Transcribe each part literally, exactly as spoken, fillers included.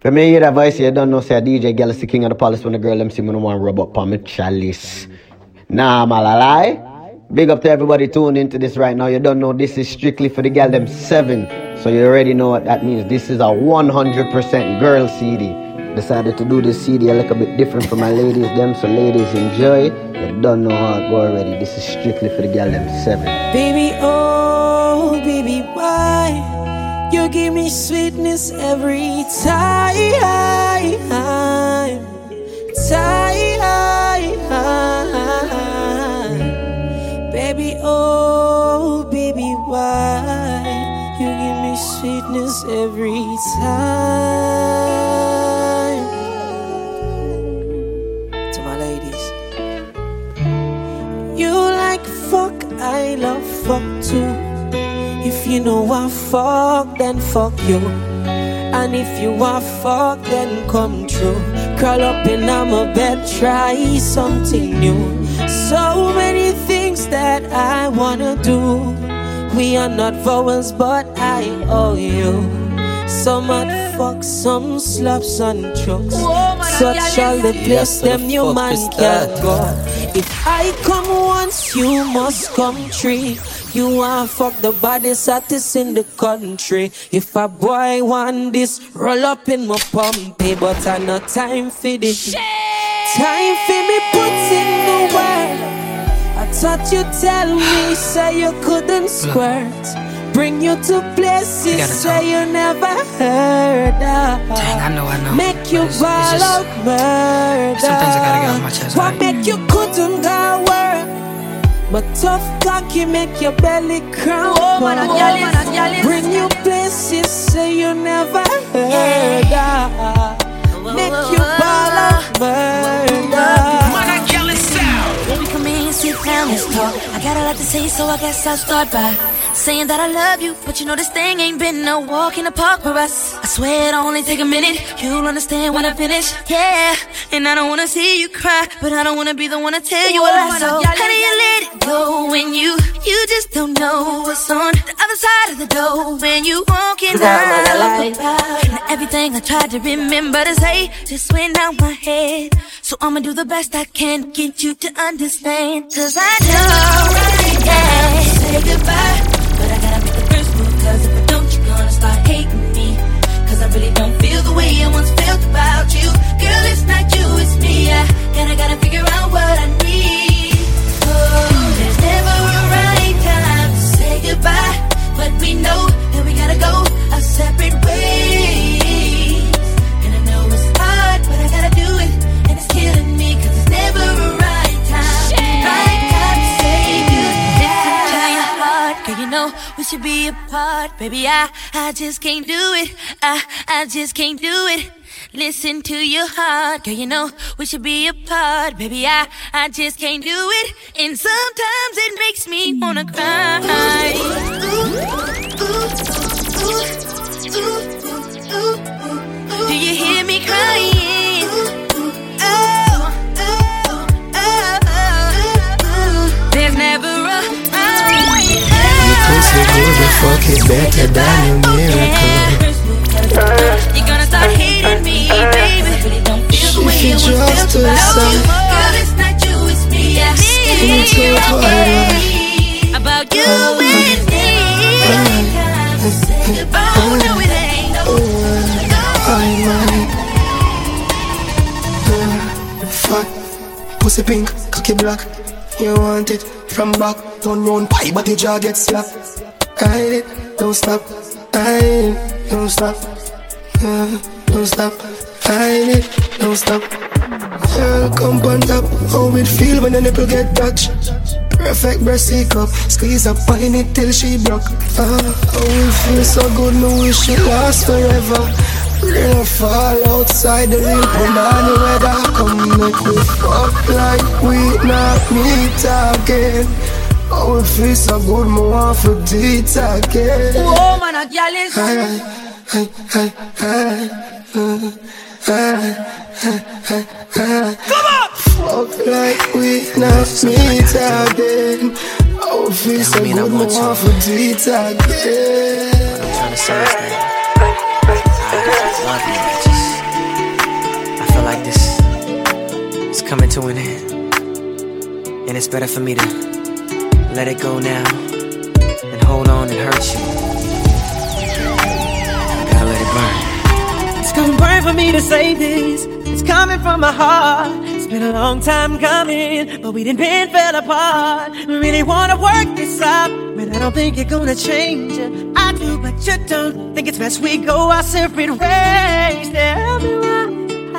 For me, you hear that voice, you don't know, say a D J Gallis the king of the palace when the girl them see me no want to rub up on my chalice. Nah, I'm a lie. Big up to everybody tuned into this right now. You don't know, this is strictly for the girl them seven. So you already know what that means. This is a one hundred percent girl C D. Decided to do this C D a little bit different for my ladies them, so ladies enjoy. You don't know how it go already. This is strictly for the girl them seven. Baby, oh, baby, why? You give me sweetness every time. Time. Baby, oh, baby, why? You give me sweetness every time. I love fuck too. If you know I fuck, then fuck you. And if you are fuck, then come true. Curl up in my bed, try something new. So many things that I wanna do. We are not vowels, but I owe you. Some hot fuck, some slaps and trucks. Such all the place them you man can't go. If I come once, you must come three. You want fuck the baddest artist in the country. If a boy want this, roll up in my pumpy. But I no time for this. Time for me put in the work. I thought you tell me, say you couldn't squirt. Bring you to places, say you never heard of. Dang, I know, I know. Make you ball out murder. Sometimes I gotta get on my chest. What right? Make you couldn't go work? But tough cocky make your belly cramp. Oh, man, oh, bring you places, say you never heard yeah. of. Make you ball out murder. Man, Gallis sound. Baby, come in, sit down, let's talk. I got a lot to say, so I guess I'll start by saying that I love you, but you know this thing ain't been no walk in the park for us. I swear it'll only take a minute, you'll understand when I finish. Yeah, and I don't wanna see you cry, but I don't wanna be the one to tell you a lie. So how do you let it go when you, you just don't know what's on the other side of the door when you walk in out? Now everything I tried to remember to say just went out my head, so I'ma do the best I can, get you to understand. Cause I know I can't say goodbye. Cause if I don't, you're gonna start hating me. Cause I really don't feel the way I once felt about you. Girl, it's not you, it's me. I kinda gotta figure out what I need. Oh, there's never a right time to say goodbye. But we know that we gotta go our separate ways. And I know it's hard, but I gotta do it. And it's killing me, cause it's never a right time. Right time to say goodbye. Try your heart, girl, you know we should be apart, baby. I, I just can't do it. I, I just can't do it. Listen to your heart, girl. You know we should be apart, baby. I, I just can't do it. And sometimes it makes me wanna cry. Do you hear me crying? Oh, oh, oh, oh. There's never a fuck is that to die in miracle. You're gonna start hating me, baby. She can trust herself. Girl, it's not you, it's me. Yeah, it's me. Right about you uh, and me. Uh, uh, uh, oh, no, it ain't no. Oh, I might. Uh, fuck. Pussy pink, cocky black. You want it from back. Turn round pie, but the jaw gets slapped. I don't stop, I don't stop, yeah, don't stop, I don't stop. Yeah, come on top, how it feel when the nipple get touched. Perfect breast seek up, squeeze up on it till she broke. Ah, how it feel so good, no wish it lasts forever. Real fall outside the real banana weather. Come make me fuck like we not meet again. Oh, it feels so good, more want for deeds again. Oh, man, I got it. Come on! Fuck like we not meet again. Oh, it feels so good, more want for deeds again. What I'm trying to say is that I love you, bitches. coming to an end, and it's better for me to let it go now and hold on and hurt you. I gotta let it burn. It's gonna burn for me to say this. It's coming from my heart. It's been a long time coming, but we done been fell apart. We really wanna work this out, but I don't think you're gonna change it. I do, but you don't. Think it's best we go our separate ways. Tell me why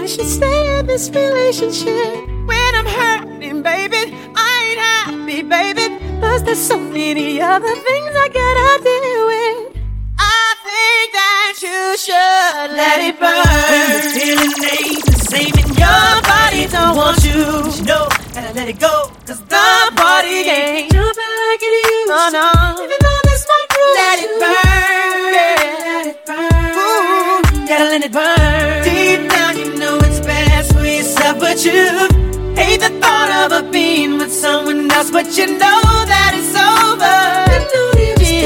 I should stay in this relationship when I'm hurting, baby. I ain't happy, baby. Plus, there's so many other things I gotta deal with. I think that you should let it burn. When this feeling ain't the same, and your body don't want you, you know, gotta let it go, 'cause the party ain't jumping like it used to. Oh, no. Even though this might bruise, let it burn. Yeah, let it burn. Ooh, gotta let it burn. Deep down, you know it's best for yourself, but you hate the thought of a being with someone else, but you know that it's over. You know you yeah.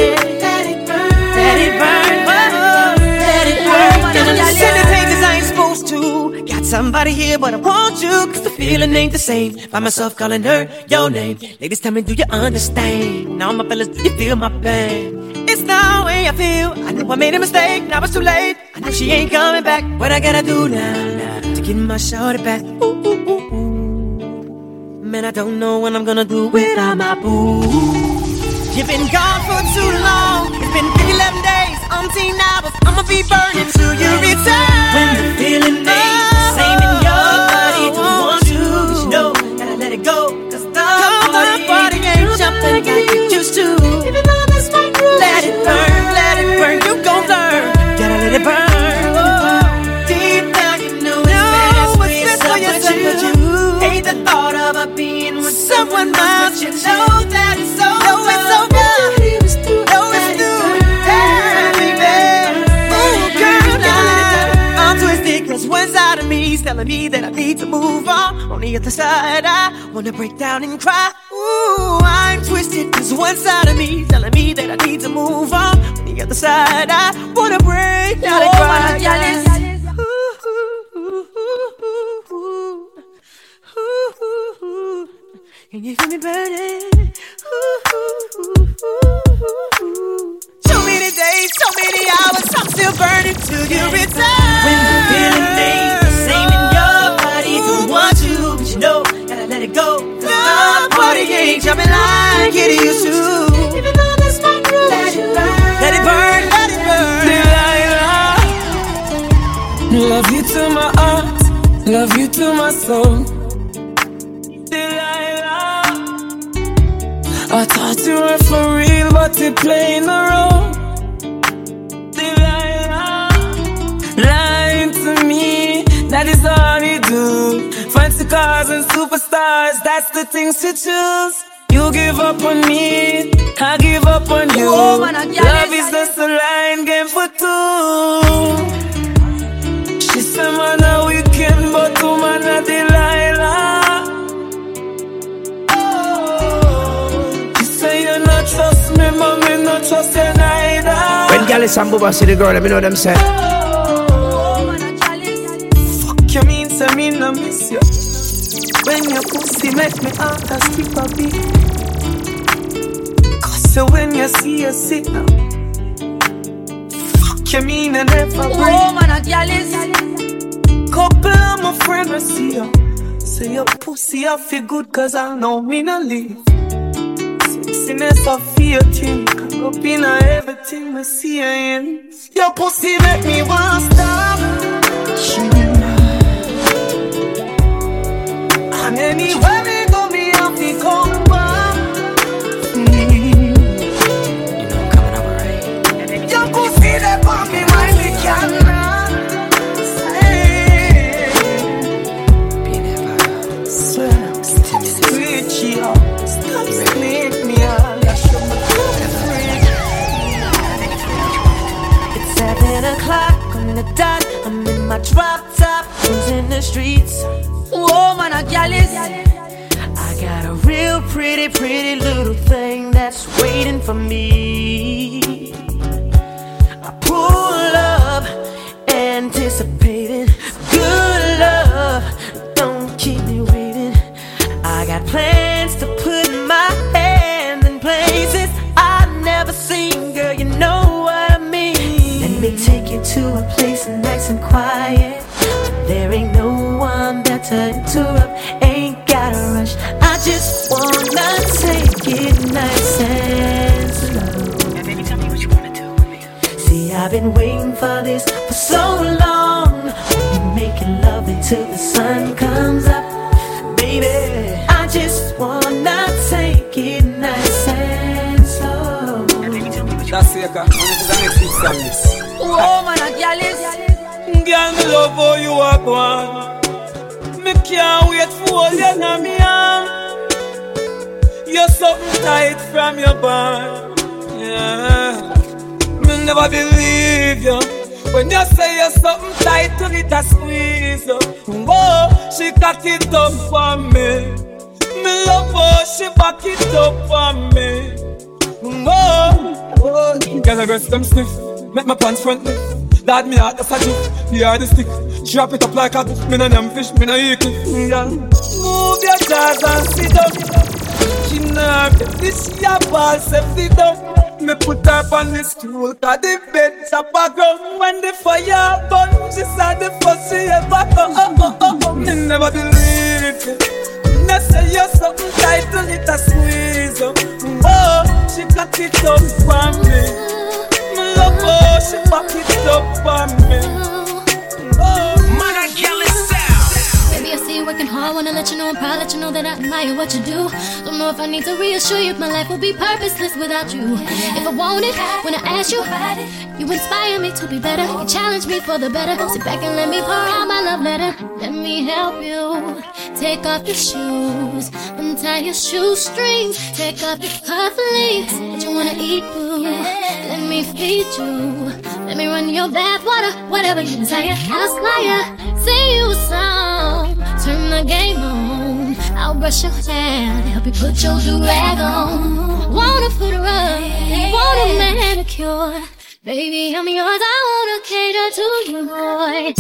Let it burn, let it burn, oh, let it burn. Gonna let it take 'cause I ain't supposed to. Got somebody here, but I want you, 'cause the feeling ain't the same. By myself calling her your name. Ladies, tell me, do you understand? Now my fellas, do you feel my pain? It's the way I feel. I know I made a mistake. Now it's too late. I know she ain't coming back. What I gotta do now, now to get my shorty back? Ooh, ooh, ooh. Man, I don't know what I'm gonna do without my boo. You've been gone for too long. It's been eleven days, umpteen hours. I'ma be burning till you return. When the feeling ain't the same in your body, don't want you, you know, gotta let it go, 'cause the party, party ain't jumping like it used to. Even though this might ruin, let it burn, let it burn. You gon' learn, gotta let it burn. Oh, deep down you know it's best for yourself, but you hate the thought of a being with someone else, but you know that it's over. No, it's over. No, it's through. Damn, baby. Ooh, girl, now I'm twisted 'cause one side of me is telling me that I need to move on. On the other side, I wanna break down and cry. Ooh, I'm twisted 'cause one side of me is telling me that I need to move on. On the other side, I wanna break down and cry. Ooh, ooh, ooh, ooh, ooh, ooh. Ooh, ooh, ooh. Can you feel me burning? Ooh, ooh, ooh, ooh. Too many days, so many hours, I'm still burning till you return. When the feeling ain't the same in your body, don't want you, but you know, gotta let it go. 'Cause the party ain't jumping like it used to. Even though this might ruin, let it burn, let it burn, let it burn. Delilah, love you to my heart, love you to my soul. I thought you were for real, but you're playing a role. Delilah, lying to me, that is all you do. Fancy cars and superstars, that's the things you choose. You give up on me, I give up on you. Love is just a lying game for two. She said man a weekend, but two man a Delilah. Trust me, mommy, no trust you neither. When Gallis and Bubba see the girl, let me know them say, oh, man, fuck you mean to me, no miss you. When your pussy make me out and skip a beat. 'Cause so when you see you sit now, fuck you mean I never break. Oh, man, Gallis. Couple of my friends will see you. Say so your pussy I feel good 'cause I know me no leave. Sexiness of fear, team. Up in everything we see her in. Your pussy make me wanna stop. And anywhere we go, me have to come back. You know I'm coming over right. Your pussy that bought me my weekend. The dot, I'm in my drop top, cruising the streets. Oh, man, I'm jealous. I got a real pretty, pretty little thing that's waiting for me. I pull up, anticipating good love. Don't keep me waiting. plans to put my hand in places I've never seen. Girl, you know what I mean. Let me take you to a place nice and quiet. There ain't no one there to interrupt. Ain't gotta rush. I just wanna take it nice and slow. Now baby, tell me what you wanna do with me. See, I've been waiting for this for so long. We're making love until the sun comes up. Baby, I just wanna take it nice and slow. Now baby, tell me what you want to do. Oh man, I jealous. Girl, me love how you are gone. Me can't wait for all you know me arm. You're something tight from your bond. Yeah, me never believe you when you say you're something tight to it a squeeze. Whoa, she cut it up for me. Me love her, she back it up for me. Whoa, girl, I got them sniff, make my pants front lift. Dad, me heart, that's a joke. Here the stick. Drop it up like a book. Me no name fish, me no eat it. Yeah. Move your jaws and sit down. She nervous, this she a ball, say sit down. Me put her on the stool, cause the bed's a background. When the fire burns, she said the first she ever come. Oh, oh, oh, oh. Me never believed it. Now say you're something tight to it a squeeze. Oh, she got it up for me. Oh, she fuck it up on me. Oh, DJGALLIS sound. Baby, I see you working hard. Wanna let you know I'm proud. Let you know that I admire what you do. Don't know if I need to reassure you. My life would be purposeless without you. If I want it, when I ask you, you inspire me to be better. You challenge me for the better. Sit back and let me pour out my love letter. Let me help you. Take off your shoes. Untie your shoestrings. Take off your cufflinks. But you wanna eat food. Let me feed you. Let me run your bath water. Whatever you desire, I'll slide. Sing you a song. Turn the game on. I'll brush your hair. Help you put your do-rag on. Want a foot rub. Want a manicure. Baby, I'm yours. I wanna cater to you, boy.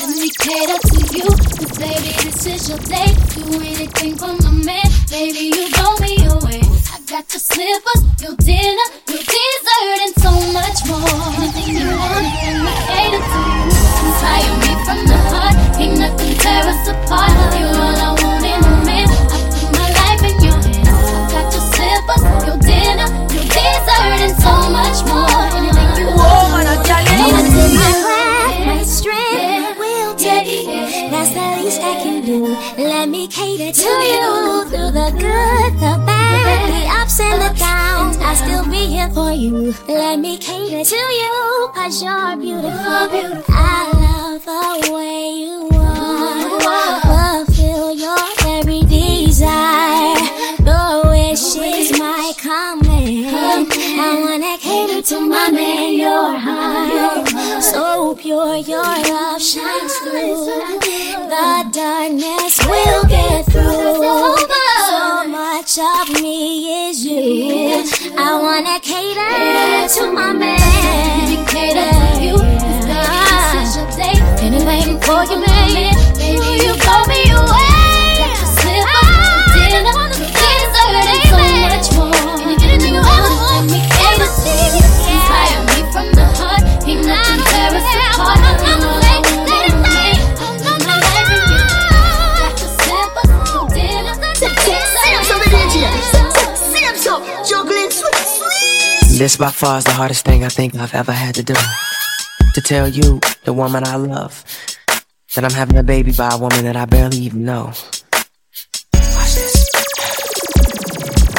Let me cater to you. Cause baby, this is your day. Do anything for my man. Baby, you blow me away. I got your slippers, your dinner, your dessert, and so much more. Anything you want, let me cater to you. Inspire me from the heart. Ain't nothing tear us apart. You're all I want in a man. I put my life in your hands. I got your slippers, your dinner, your dessert, and so much more. Anything you want, when I got it. This is my pride, my strength. We'll take it. That's the least I can do. Let me cater to you. Through the good, the bad, the ups and the downs, I'll still be here for you. Let me cater to you, cause you're beautiful. I love the way you are. Fulfill your every desire. Your wish is my command. I wanna cater to my man, your heart. So pure, your love shines through. The darkness will get through. Much of me is you. I wanna cater yeah, to my man. Let me cater to you. This is your day. And if I ain't for you, man, baby, you blow me away. Got your slipper, your dinner, your dessert, and so much more. Anything you want, let me cater to you. Inspire me from the heart. Ain't nothing tear us apart. I'm a lady, lady, lady. I'm not my life in you. Got your slipper, your dinner, your dessert. This by far is the hardest thing I think I've ever had to do. To tell you, the woman I love, that I'm having a baby by a woman that I barely even know. Watch this.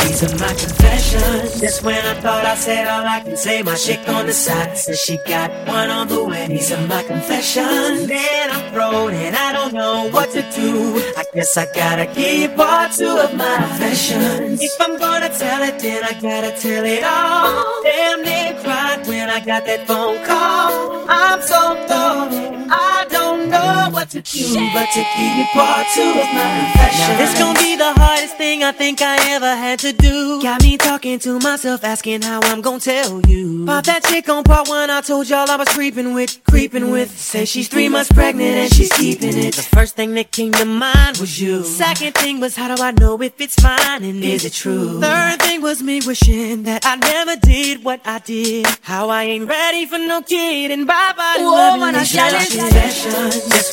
These are my confessions. That's when I thought I said all I can say. My chick on the side says she got one on the way. These are my confessions. Then I'm thrown and I don't know what to do. I guess I gotta keep all two of my confessions. If I'm gonna tell it, then I gotta tell it all. Damn, they cried when I got that phone call. I'm so thrown, I don't know. know what to do, but to keep you part two is my confession. Now, it's gonna be the hardest thing I think I ever had to do. Got me talking to myself, asking how I'm gonna tell you. Pop that chick on part one, I told y'all I was creeping with, creeping with. Say she's three months pregnant and she's keeping it. The first thing that came to mind was you. Second thing was, how do I know if it's mine and is it true? Third thing was me wishing that I never did what I did. How I ain't ready for no kid and bye-bye. Whoa, when I shot it. Just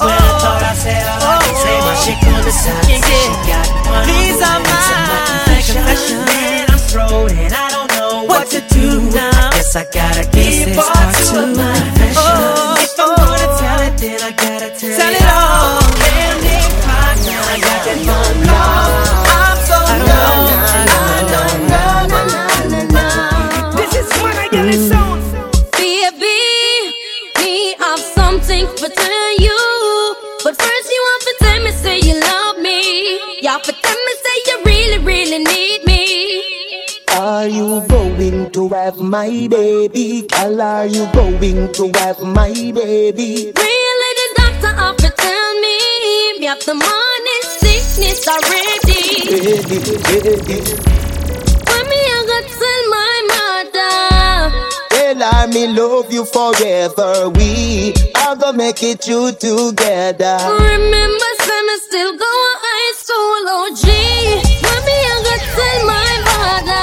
when I thought I said all I can say, my chick on the side. She got one. These are my confessions. Man, I'm thrown and I don't know what to do now. Guess I gotta get this part two of my confessions. If I'm gonna tell it, then I gotta tell it all. Damn, Nick, I got that phone call. I'm so low. I don't know. This is when I got it so. For telling you, but first you want to tell me, say you love me. Y'all for tell me, say you really, really need me. Are you going to have my baby? Girl, are you going to have my baby? Really, the doctor have to tell me, me have the morning sickness already. Baby, baby, mommy, I gotta tell my mother. Tell her me love you forever. We are gonna make it through together. Remember, Sam is still going to high school, O G. Mommy, I gotta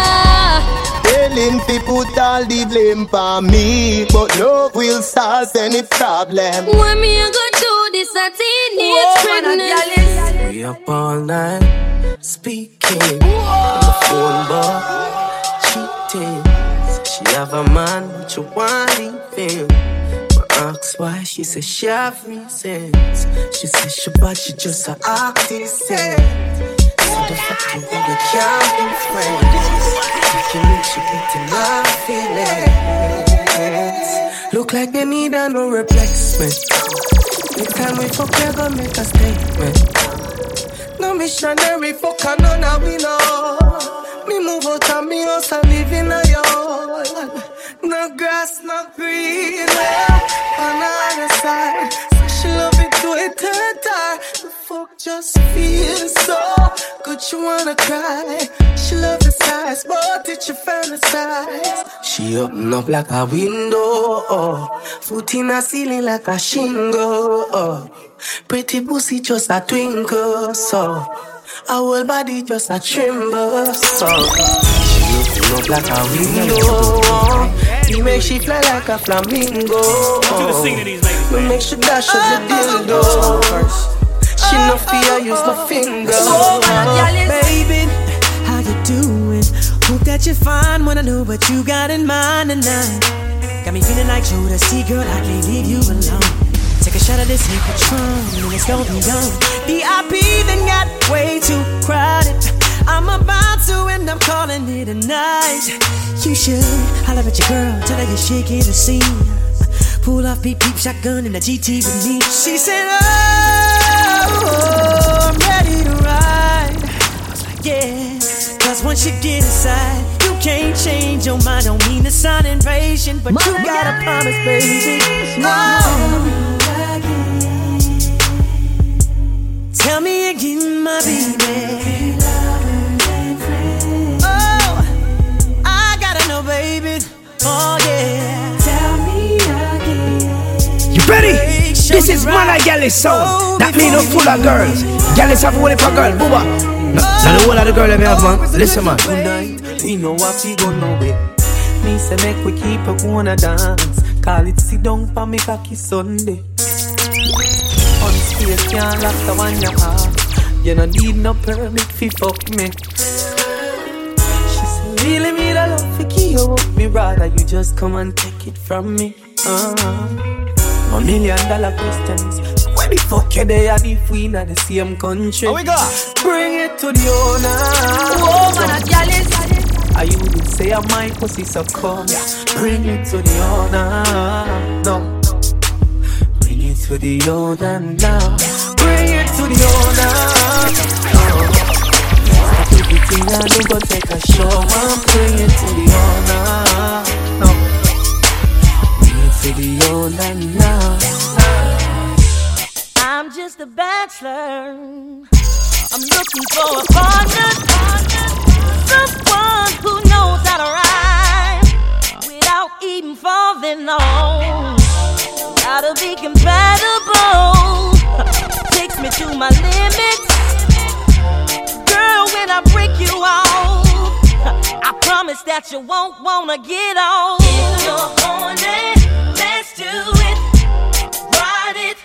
tell my mother. Tell him to put all the blame for me, but love will solve any problem. Mommy, I gotta do this at teenage pregnancy. We up all night speaking. Whoa. On the phone bar, cheating. She have a man, but you want even. I ask why, she says she have reasons. She says she bad, she just a artist. So the fuck you really can't be friends. You can make she get in my feelings. Look like they need a no replacement. Next time we fuck, they gon' make a statement. No missionary fuck, I know now we know. Me move out of me house and live in a yard. No grass, no green. On the other side, she love it to it turn tight. The fuck just feels so good, she wanna cry. She love the size, but did you fantasize? She open up like a window, oh. Foot in a ceiling like a shingle, oh. Pretty pussy just a twinkle, so our whole body just a tremble, so she looking up like a window. He make she fly like a flamingo. We make she dash with the dildo. She no fear, use no finger. Baby, how you doing? Hope that you're fine. Wanna know what you got in mind tonight. Got me feeling like Yoda. See, girl, I can't leave you alone. Take a shot of this here Patron, it's gonna be done. V I P then got way too crowded. I'm about to end up calling it a night. You should holler at your girl, tell her you're shaking the scene. Pull off peep peep shotgun in the G T with me. She said, oh, I'm ready to ride. I was like, yeah, cause once you get inside, you can't change your mind. Don't mean to sound impatient, but Mother you gotta promise, baby. Oh. Tell me again, my baby. Oh, I gotta know, baby. Oh, yeah. Tell me again. You ready? This is DJGALLIS sound. That mean no full of girls. Gallis have only for girl, booba. Now the whole of the girl that we have, man. Listen, man. Tonight, we know what she gon' know it. Me say make we keep her wanna dance. Call it sit down for me cocky Sunday. You can't lock the one you have. You don't need no permit fi fuck me. She said, really me the love fi key you up. Me rather you just come and take it from me. Uh-huh. A million dollar questions. Where the fuck you there and if we not the same country? How we go? Bring it to the owner. Oh man, a Gallis. I you would say I my pussy so cold. Bring it to the owner. No. To the owner now, bring it to the owner. Oh. Everything I do, go take a show and bring it to the owner. No. Bring it to the owner now. I'm just a bachelor. I'm looking for a partner, someone who knows how to ride without even falling off. Gotta be compatible, takes me to my limits. Girl, when I break you off, I promise that you won't wanna get off. If you're horny, let's do it. Ride it.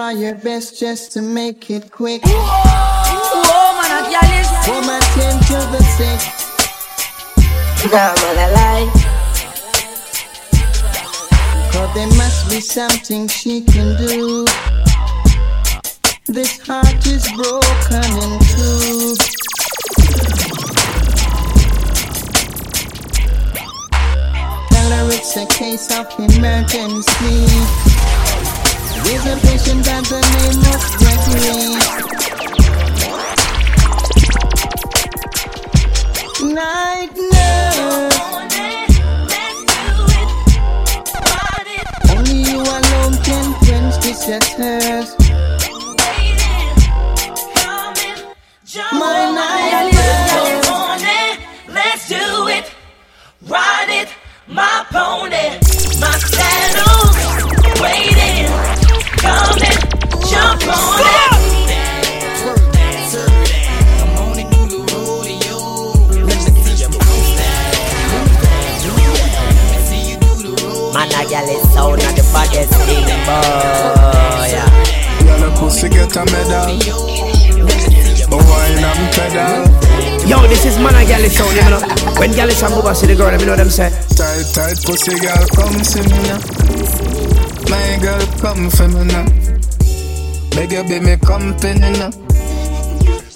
Try your best just to make it quick. Whoa, woman, a gallus. Woman, ten to the six. Nah, man, I lie. Cause there must be something she can do. This heart is broken in two. Tell her it's a case of emergency. There's a patient by the name of Gregory. Night nurse. Only you alone can quench this thirst. My night nurse. Let's do it. Ride it, my pony. My saddle's waiting. Come in, jump on it. Work that, serve that. I'm on it, do the rodeo. Let me see you move that, move that, do that. Let me see you do the rodeo. Man, I got it sound on the baddest thing, boy. Y'all a pussy get a medal. But why not pedal? Yo, this is Man, I got it sound, you know. When Gallis and Bubba see the girl, you know them say. Tight, tight pussy girl, come see me now. My girl, come for me now. Make you be me company now.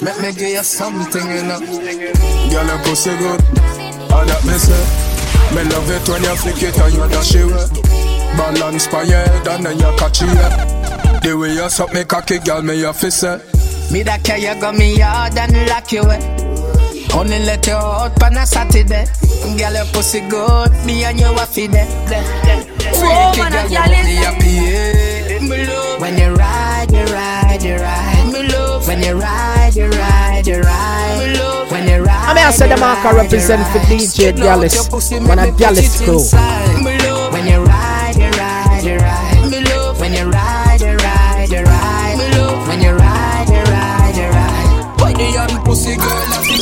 Let me give you something now. Girl, your pussy good. All that me say. Me love it when you flick it and you dash it. Balance by your head and then you catch it. The way you suck me cocky, girl, me your fist. Me that care you got me hard and lock you way. Only let you out on a Saturday. Girl, your pussy good. Me and you waffy there. Oh, man, I love. When you ride, you ride, you ride. Me love. When you ride, you ride, you ride. Me love. When you ride, I mean, I said the marker represent for D J Gallis. When a Gallis go. When you ride, you ride, you ride. Me love. When you ride, you ride, you ride. Me love. When you ride, you ride, you ride. Why the young pussy girl I feel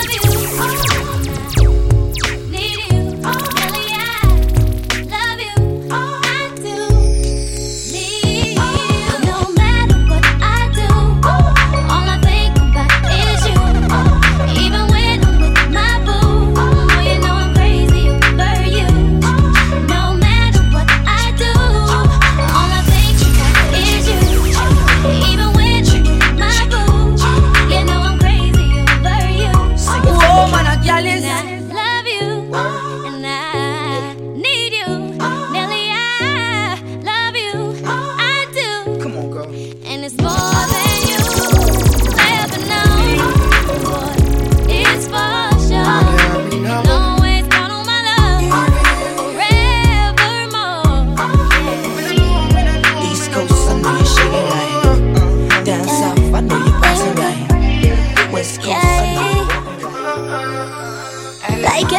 like I like.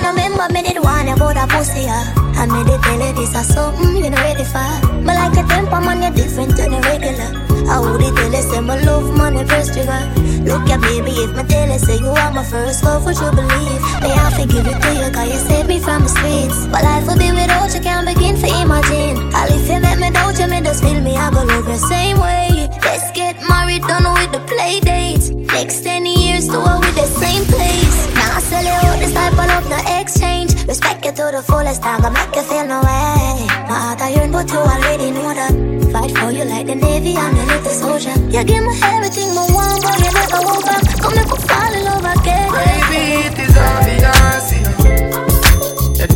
I made it tell you this or something you know ready for. But like a temper man, you're different than a regular. I would it tell you say my love man the first trigger. Look at baby if my tell you say you are my first love, would you believe? May I forgive it to you cause you saved me from the streets. But life would be without you can't begin to imagine. All if you let me doubt you may just feel me I go love you same way. Let's get married, done with the play date. Next ten years do it with the same place. Now I sell you out this type of love, no exchange. Respect you to the fullest, I'm gonna make you feel no way. My heart I yearn, but you already know that. Fight for you like the Navy, I'm the little soldier. You give me everything I want, but you never want back. Come make me fall in love again. Baby, it is obvious, you know, that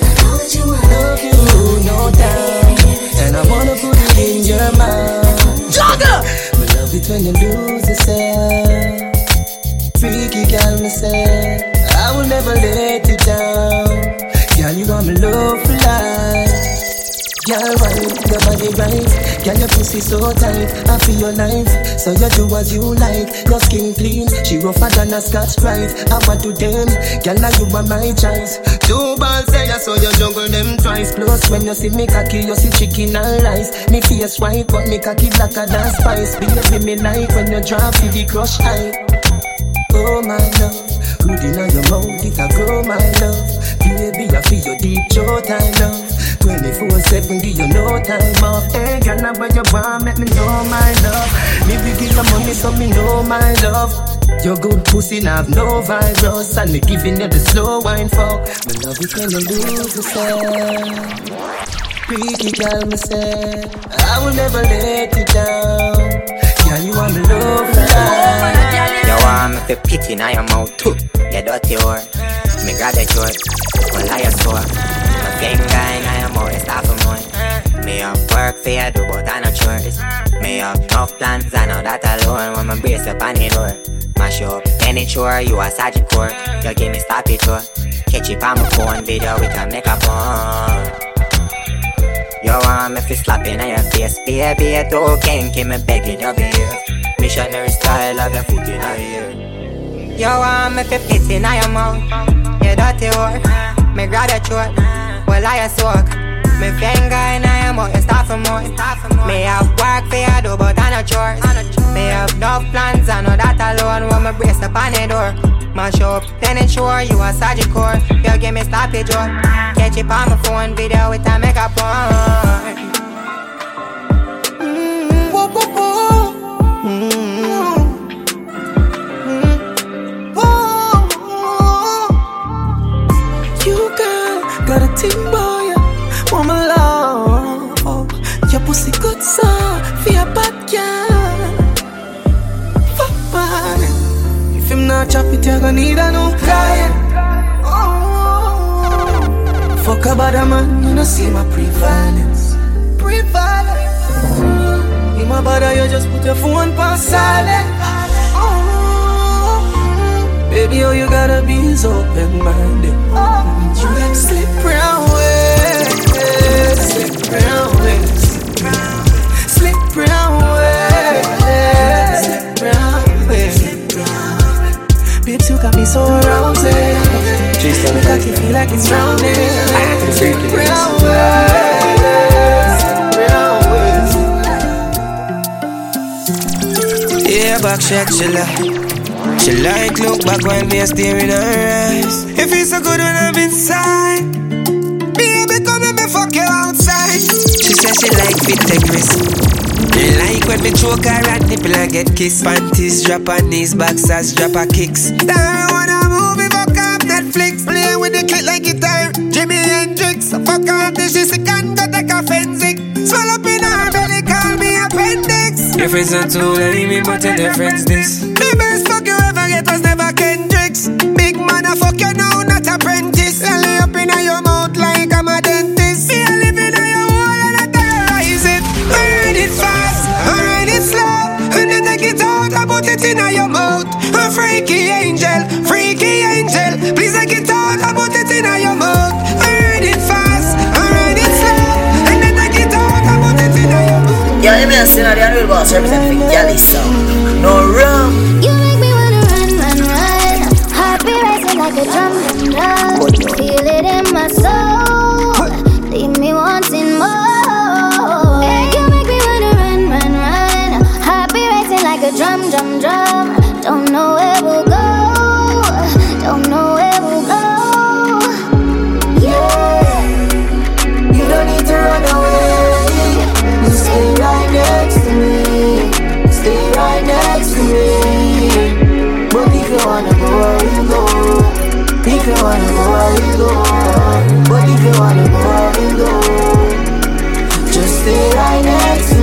That's all that you want. Love you, no doubt. And I wanna put it in your mouth. Jogger! We love it when you lose yourself. Freaky girl, me say, I will never let you down. Girl, you are my love for life. Girl, right, your body right. Girl, your pussy so tight. I feel your life, so you do as you like. Your skin clean, she rougher than a scotch drive. I want to them, girl, like you are my choice. Two balls there, so you juggle them twice. Plus, when you see me cocky, you see chicken and rice. Me face white, but me cocky blacker than spice. Baby, me like when you drop to the crush high. Oh my love, good in your mouth, it a grow my love. Baby, I feel your deep throat, I love. twenty-four seven, give you no time off. Hey, girl, now where you want, make me know my love. Me we give you money, so me know my love. Your good pussy, now have no virus. And me giving you the slow wine for. Me love it when you lose yourself. Freaky girl, me say, I will never let you down. Girl, you want me love for life. You want me to pity in your mouth too. You dirty whore, me got a choice. Well, I a score. Gang guy, I am always half a month. Me up work for you, do but I no chores. Me up enough plans, I know that alone. When my brace up on the door, mash up any chore, you a sergeant core. You give me stop it chore. Catch it on my phone, video with a makeup on. You want me to slap in your face, baby, you too kinky, me begging your beer. Missionary style of your foot in your ear. You want me to piss in your mouth, you dirty whore, me grab a chore. Well, I a soak. Me finger and I am out, you start for more. Me have work for you do, but I no chores. Me have no plans, I know that alone. When me brace up on the door, mash up, then it's sure you a sergeant core. You give me sloppy joe. Catch it on my phone, video with a makeup on. Mmm, whoop, whoop, whoop. Mmm, mmm, whoop. You got got a team boy, woman love. Your pussy good so, fear bad girl. Fuck bad. If him not chop it, you gon' need a new client. Oh, fuck about a man, you no see my prevalence. Prevalence. In my body, you just put your phone past silent. Oh, baby, oh, you gotta be so open-minded. Oh. Slip round way, slip round way, slip round way, slip round way. Babes, you got me so roused. Just tell me that you feel like it's rounded. Slip round way, slip round way. Yeah, back shot, chilla. She like look back when they stare in her eyes. It feels so good when I'm inside. Baby, come and me fuck you outside. She says she like me take risk. She like when me choke her and nipple and get kissed. Panties drop her knees, backside drop her kicks. Down on a movie, fuck up Netflix. Playing with the click like guitar, Jimi Hendrix. Fuck her until she's sick and got like a fencing. Swell up in her belly, call me appendix. Your friends are too late, me but your difference this. The best fuck you ever get was never Kendrick's. Big man, I fuck you now, not apprentice. I lay up in your mouth like I'm a dentist. See, I live in your wall and I terrorize it. I ride it fast, I ride it slow. And I take it out, I put it in your mouth. A freaky angel, freaky angel. Please take it out, I put it in your mouth. I ride it fast, I ride it slow. And I take it out, I put it in your mouth. Yeah, I'm a singer, I'm a real boss, representing Gallis, so no rum. Like a drum and love, feel it in my soul. Leave me wanting more. You make me wanna run, run, run. Heart be racing like a drum, drum, drum. Don't know where we'll go. Don't know where we'll go. Yeah, you don't need to run away. You stay right next to me. Stay right next to me. But if you wanna go, you go. If you wanna go, I will go. But if you wanna go, I will go. Just stay right next to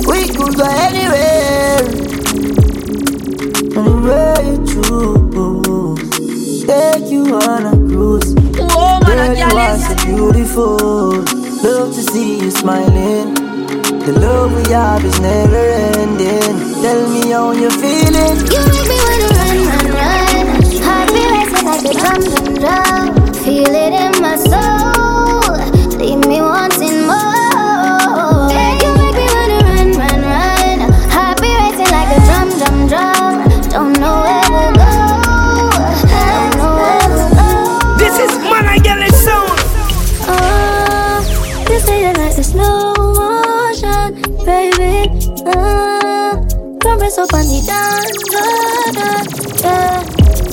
me. We could go anywhere. are so beautiful. Love to see you smiling. The love we have is never ending. Tell me how you're feeling. You make me wanna run, run, run. Heart be racing like a drum, drum, drum. Feel it in my soul. Leave me wanting more. Up on the dance, yeah.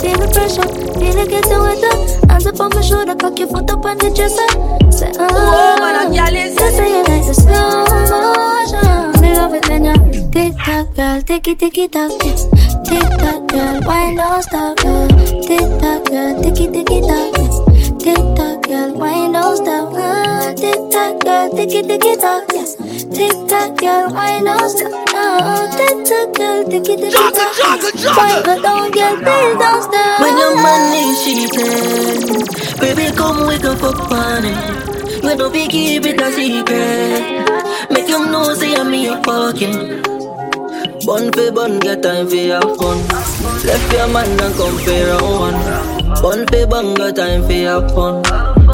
Feel the pressure, feel it getting wetter. Hands up on my shoulder, cock your foot up on the dresser. Say, oh, oh man, I'm jealous. Just say it like a slow motion. Me love it when you tick tock, girl, ticky ticky tock, yeah. Tick tock, girl, why don't stop, girl? Tick tock, girl, ticky ticky tock, yeah. Tick tock, girl, why don't stop, girl? Tick tock, girl, ticky ticky tock, yes. Tick tock, girl, why don't stop? When your money she said, baby, come we go fuck money. We don't be keep it a secret. Make him know say I'm in your pocket. Bun for bun, get time for your fun. Left your man and come for round one. Bun for bun, get time for your fun.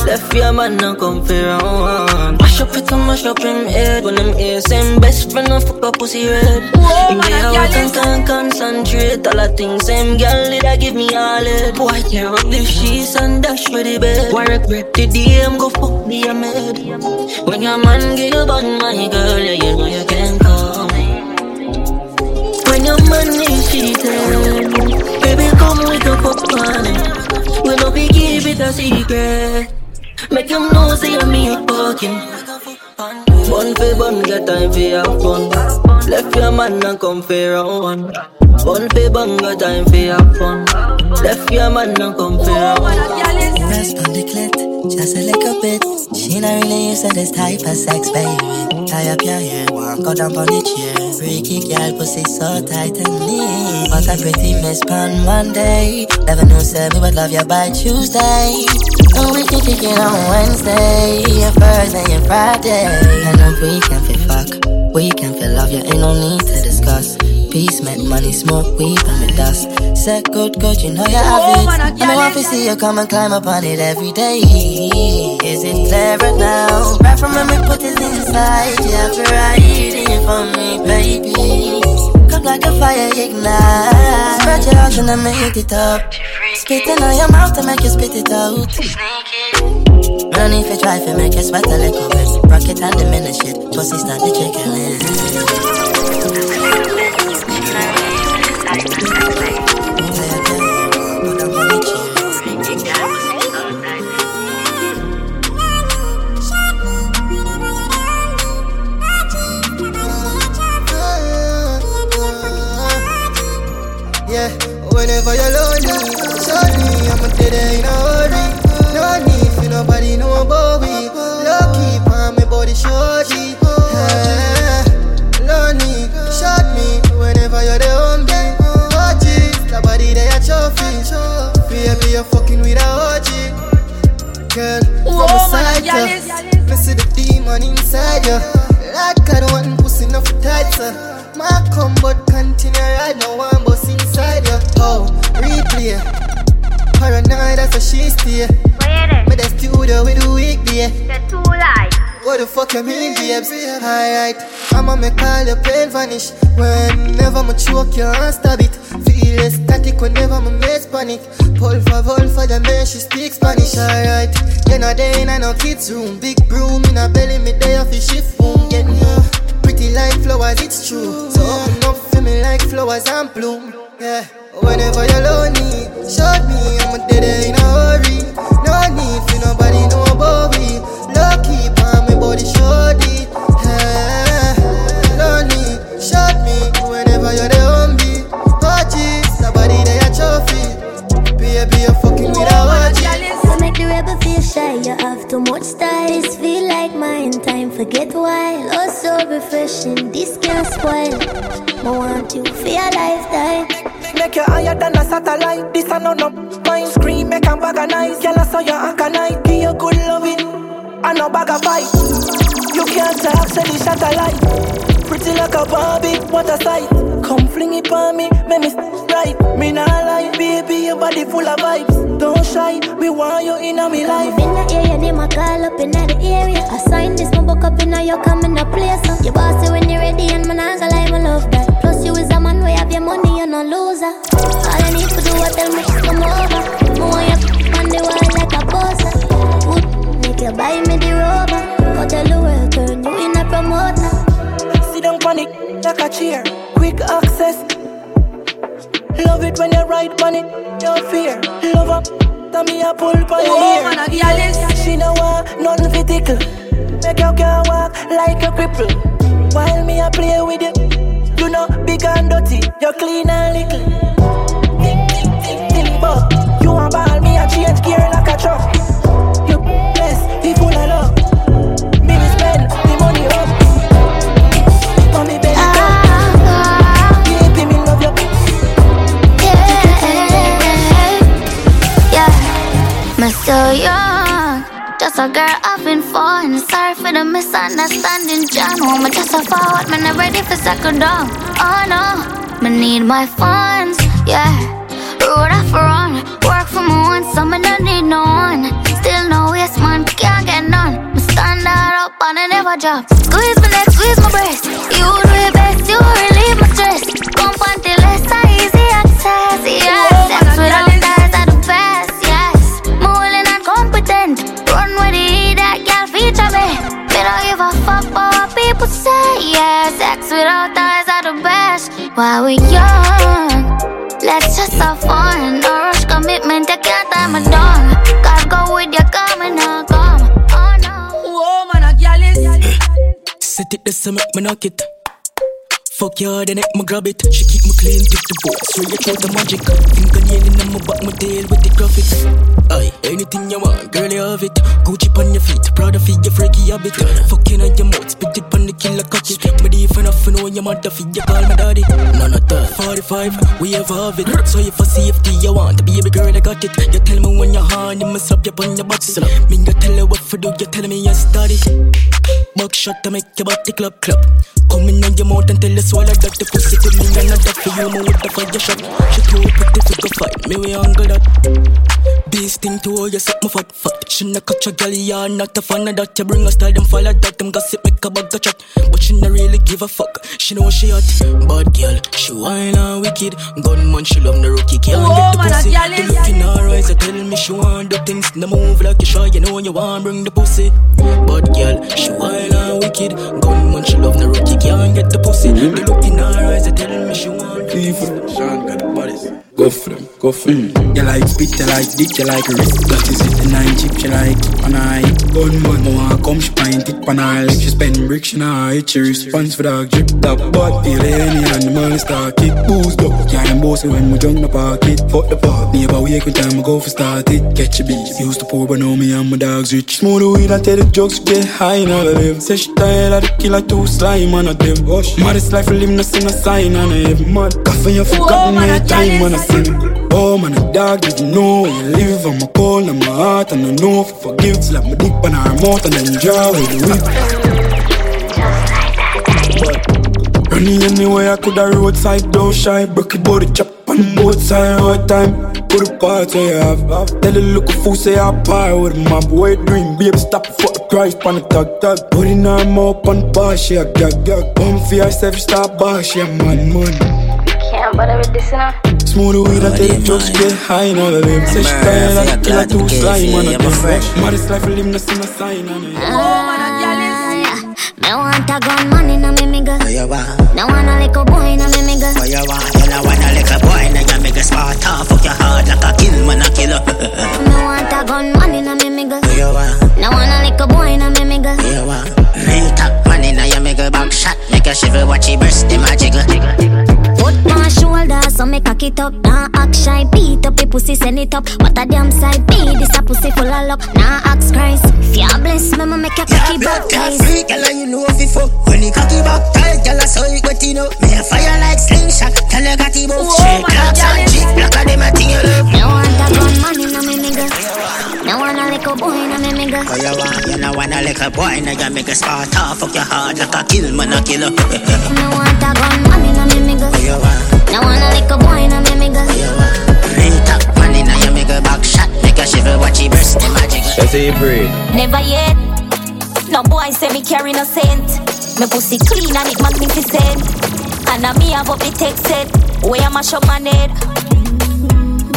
Left your man and come for round. Mash up with some mash up in head. When I'm here, same best friend and fuck up pussy red. Whoa, man, I out and can't concentrate. All the things same girl did I give me all it. Boy, tear up the sheets and dash for the bed. Why regret the day I'm go fuck the amid. When your man give you back my girl, yeah, you know you can't come. When your man is cheating, baby, come with your fuck money. We don't be keep it a secret. Make him know, say I'm me a fucking. Bun for bun, get time for your fun. Left your man and come for round one. Bun for bun, get time for your fun. Left your man and come for round one. Rest on the clit, just a little bit. She not really used to this type of sex, baby. Tie up your hair, go down on the chair. Freaky girl, pussy so tight and lean. What a pretty miss on Monday. Never knew said we would love you by Tuesday. So we can kick it on Wednesday, Thursday and Friday. And on weekend we fuck, weekend we love you, ain't no need to discuss. Peace, make money, smoke weed and the dust. Set good, good, you know you have it. I know I see you come and climb up on it every day. Is it clear right now? Right from when we put this inside, you have to ride it for me, baby. Come like a fire, ignite. Spread your arms and then me hit it up. Spitting on your mouth to make you spit it out. Run if you try to make you sweat a little bit. Rock it and diminish it. Pussy start to jiggling. Yeah, whenever you're lonely, sorry, I'ma stay there in a hurry. No need for nobody, no about me. Lucky for my body shorty. Yeah. Lonely, shot me. Whenever you're the homie, O G, the body they a trophy. Baby, you're fucking with a O G. Girl, from inside ya, me see the demon inside ya. Like I don't want pussy enough tight, sir. My combat continue, I know I'm boss inside ya. Oh, replay. Paranoid, that's how she stay. But the studio with the weekday. The two lights. What the fuck you mean, babes? Alright, I'ma make all the pain vanish. Whenever I choke you and stab it. Feel ecstatic whenever my mates panic. Pull for vol for the man, she speaks Spanish. Alright, you know they ain't no kids room. Big broom in a belly, me day off the shift room. Get no. Like flowers, it's true. So open up for me like flowers and bloom. Yeah, whenever you're lonely, show me I'ma stay there in a hurry. No need for nobody, no about me. Lucky but my body showed it. Yeah, lonely, show me whenever you're the homie. Oh jeez, somebody they a trophy. Baby, you're fucking with a O G. The rebel feel shy, you have too much styles. Feel like mine, time forget wild. Oh so refreshing, this can't spoil. I want you for your lifetime. Make you higher than a satellite. This a no-no, mind screen, make a waganize. Girl I saw you a canine, give you good loving. bag of fight. You can't talk, say the shot a light. Pretty like a Barbie, what a sight. Come fling it on me, make me right. Me nah lie, baby, your body full of vibes. Don't shy, me want you in a me life. Come up in the area, name a call up in the area. I sign this, my book up in a your coming a place. You boss it when you're ready and man I go like my love that. Plus you is a man, we have your money, you're no loser. All I need to do is tell me come over. More you on the wall like a poster. Would make you buy me the rubber. Go tell the world, turn you in a promoter. See them panic, like a cheer. Quick access. Love it when you ride on it, don't fear. Love up, tell me a pull by your ear. Oh, man, a she no want nothing for tickle. Make your girl walk like a cripple. While me a play with you, you know big and dirty, you're clean and little. Think, think, think, think, but you a ball, me a change gear like a truck. You blessed, he full of love. Me we spend the money up. I'm so young, just a girl having fun. Sorry for the misunderstanding, John. Oh, I'm just a forward, man, I'm ready for second down. Oh no, I need my funds, yeah. Road off run, work for my own, so I don't need no one. Still no yes, man, can't get none. I stand out up and I never drop. Squeeze my neck, squeeze my breast. You do your best, you relieve my stress. Come on till it's easy access, yeah. Sex without ties are the best. Run with the heat, that girl feature me. Me don't give a fuck what people say. Yeah, sex without ties are the best. While we young, let's just have fun. No rush commitment, take your time and done. God go with your coming and come. Oh no. Whoa, man, a gallis. Set it this and make me knock it. Fuck your then make me grab it. She keep me clean, take the boat. So you count the magic. Finger nail in my back, my tail with the graphics. Aye, anything you want, girl, you have it. Gucci on your feet, proud of your freaky habit. Fucking on your mouth, spit it on the killer cocky. Me deep enough, you know your mother feed, you call me daddy. None of that. forty-five, we ever have it. So if I see if you want to be a girl, I got it. You tell me when you're hard, you must slap you on your box. Me you tell her what to do, you tell me you study. Buckshot to make your body club club. Come in on your mouth and tell us. All I got the pussy to me and I got for you, man, with the fire shot. She too pretty to go fight, me we angle that. This thing to all you suck my fat, fat. She not catch a girl, you're not a fan of that. You bring a style, them follow that, them gossip, make a bag of chat. But she not really give a fuck, she know she hot. Bad girl, she wild and wicked. Gunman, she love the rookie, can't get the pussy. You look in her eyes, you tell me she want the things. No move like you shy, you know you want bring the pussy. Bad girl, she wild and wicked. Gunman, she love the rookie, can't get the pussy. They look in her eyes, they tell me she want evil. Sean got the bodies. Go for them, go for them. Mm. You like spit, you like dick, you like wrist. That is it, the nine chip, you like keep an eye. Gunman, more come, she pint it pan eye. Like she spend bricks, she nah hit, she response for that drip top. But feel any animal start it. Booze up, yeah, them bossy when we jump the pocket. Fuck the pot, neighbor wake with time, I go for start it. Catch a beast, used to pour, but now me and my dogs rich. Smooth the weed, I tell the jokes, get high, now I live. Say she tired of the killer, too slime, and I dev. Hush, maddest life, I live, no sin, no sign, and I have mud. Coffee, you forgotten my time, and I oh man, a dog didn't know you live. I'm a cold and my heart and I know for forgive. Slap my dick on her mouth and enjoy with the whip. Running anyway, I could have roadside, don't shy. Break your body, chop on both sides all time. Put the parts where you have. Tell the look of fool say I pie with my boy dream. Baby stop for the Christ pan the tug tug. Put in her mouth on the bar, she a gag gag. Come for yourself, stop bar, she a man man. Can't bother with this, you know. Smooth away that they just get high, now the limbs. Say she tired like a killer too slime, and I get fresh. Maddest life, you live, no see no sign, and I oh, man, I want a gun man in a me girl. No want a little boy in a me girl. You don't want a little boy in a me girl. Smart off, fuck your heart like a kill, man, a killer. No want a gun man in a me girl. No want a little boy in a me girl. Real talk man in a me girl. Back shot, make a shiver, watch your burst, the magic. Put my shoulder, so me cock it up. Nah, act shy, beat up your pussy, send it up. What a damn side, be this a pussy full of luck. Nah, ask Christ, if you're blessed, mama make a cocky back. You're free, girl, you know if you fuck. When you cocky back, tight, girl, I saw you, but you know. Me a fire like slingshot, tell you got the book. Shake claps and cheek, black of them a thing you love. No want a gun man in a me nigga. No want a little boy in a me nigga. You know want a make a boy, now you make a sparta. Fuck your heart like a kill, man, a killer. No want a gun, man, in a mimiga. No want a lick a boy, in a mimiga. Real talk, man, in a mimiga. Back shot, make a shiver, watch it burst, the magic. That's how you breathe. Never yet. No boy say me carry no scent. Me pussy clean and it magnificent. And I me have up the text set. Where I mash up my head.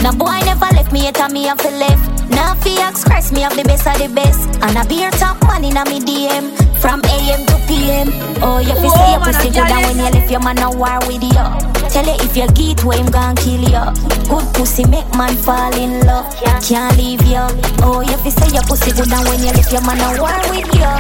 No boy never left me yet and me have to left. Now Fiax Christ, me have the best of the best. And I beer top man in a me D M. From A M to P M. Oh, you feel say your pussy good and when you left your man a war with you. Tell you if you get where him gon' kill you. Good pussy make man fall in love. Can't leave you. Oh, you feel say your pussy good and when you left your man a war with you.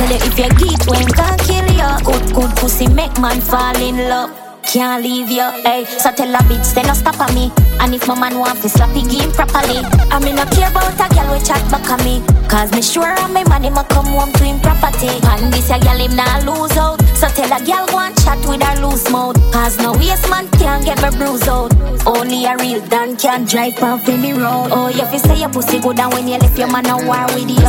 Tell you if you get where him gon' kill you. Good, good pussy make man fall in love. Can't leave you, hey. So tell a bitch, they no stop at me. And if my man want to slap the game properly, I mean, I care about a girl who chat back at me. Cause me sure I'm my man, him a come home to him property. And this a girl, him not lose out. So tell a girl, go and chat with her loose mouth. Cause no waste man can't get her bruise out. Only a real dan can drive and feel me road. Oh, you fi say your pussy good and when you left your man a war with you.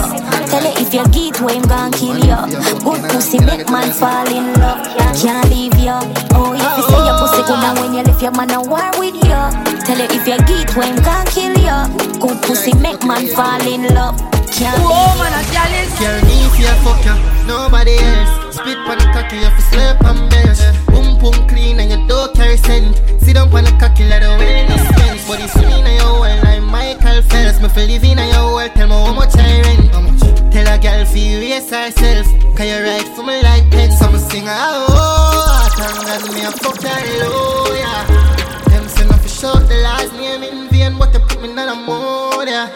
Tell you if you get where him gon' kill you. Good pussy make man fall in love. Can't leave you. Oh, you fi say your pussy good and when you left your man a war with you. Tell you if you get where him gon' kill you. Good pussy make man fall in love. Can't leave you. Oh, man, I'm jealous. Girl, me if you fuck you, nobody else. Spit pon the cocky, you fi slap and bash. Boom, boom, clean and you don't carry scent. Sit down pon the cocky like the way in the sense. But it's me in your world like Michael Phelps. Me fi live in your world, tell me how much I rent. Tell a girl fi raise herself. Can you ride for me like that? So me sing oh, thank God me a fuck that low, yeah. Them say no fi shout the last name in vain, but they put me in a mode, yeah.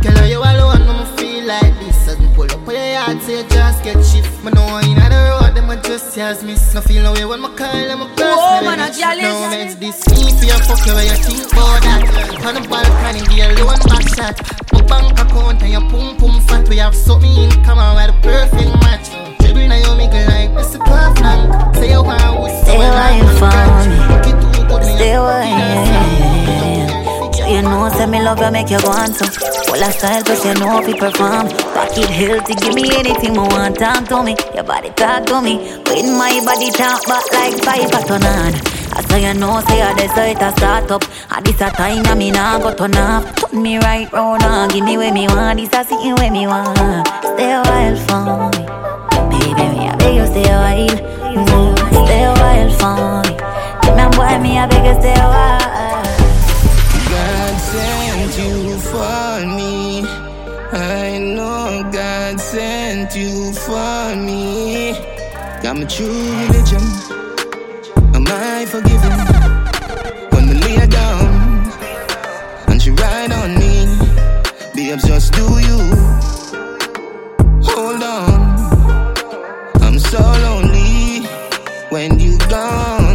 Girl, you alone, no me feel like this. As me pull up on your yard, say you just get shit. Me know I inna the road, them a just yes miss. No feel no way when me call, them a curse. Oh, man, I'm jealous. No makes this me for your fuck you, where you think about that? On the balcony, girl, you want back shot. Up bank account and your pum pum fat. We have something in common, we're the perfect match. Dribble now you make like this is perfect. Say you want to stay away from me. Stay away. You know, say me love you, make you go on some. Well, I style, but you know if you perform. Back it healthy, give me anything you want. Talk to me, your body talk to me. When my body talk back like five a ton on. I say you know, say I desert a start up. At this a time, I mean I got turn off. Turn me right round on, give me where me want. This a sitting where me want. Stay a while for me. Baby, me I beg you stay a while. Mm, stay a while for me. Tell me boy, me I beg you stay a while. God sent you for me. I know God sent you for me. I'm a true religion. Am I forgiven? When we lay down and she ride on me, babes just do you. Hold on, I'm so lonely when you gone.